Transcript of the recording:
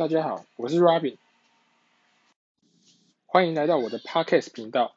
大家好，我是 Robin， 欢迎来到我的 Podcast 频道。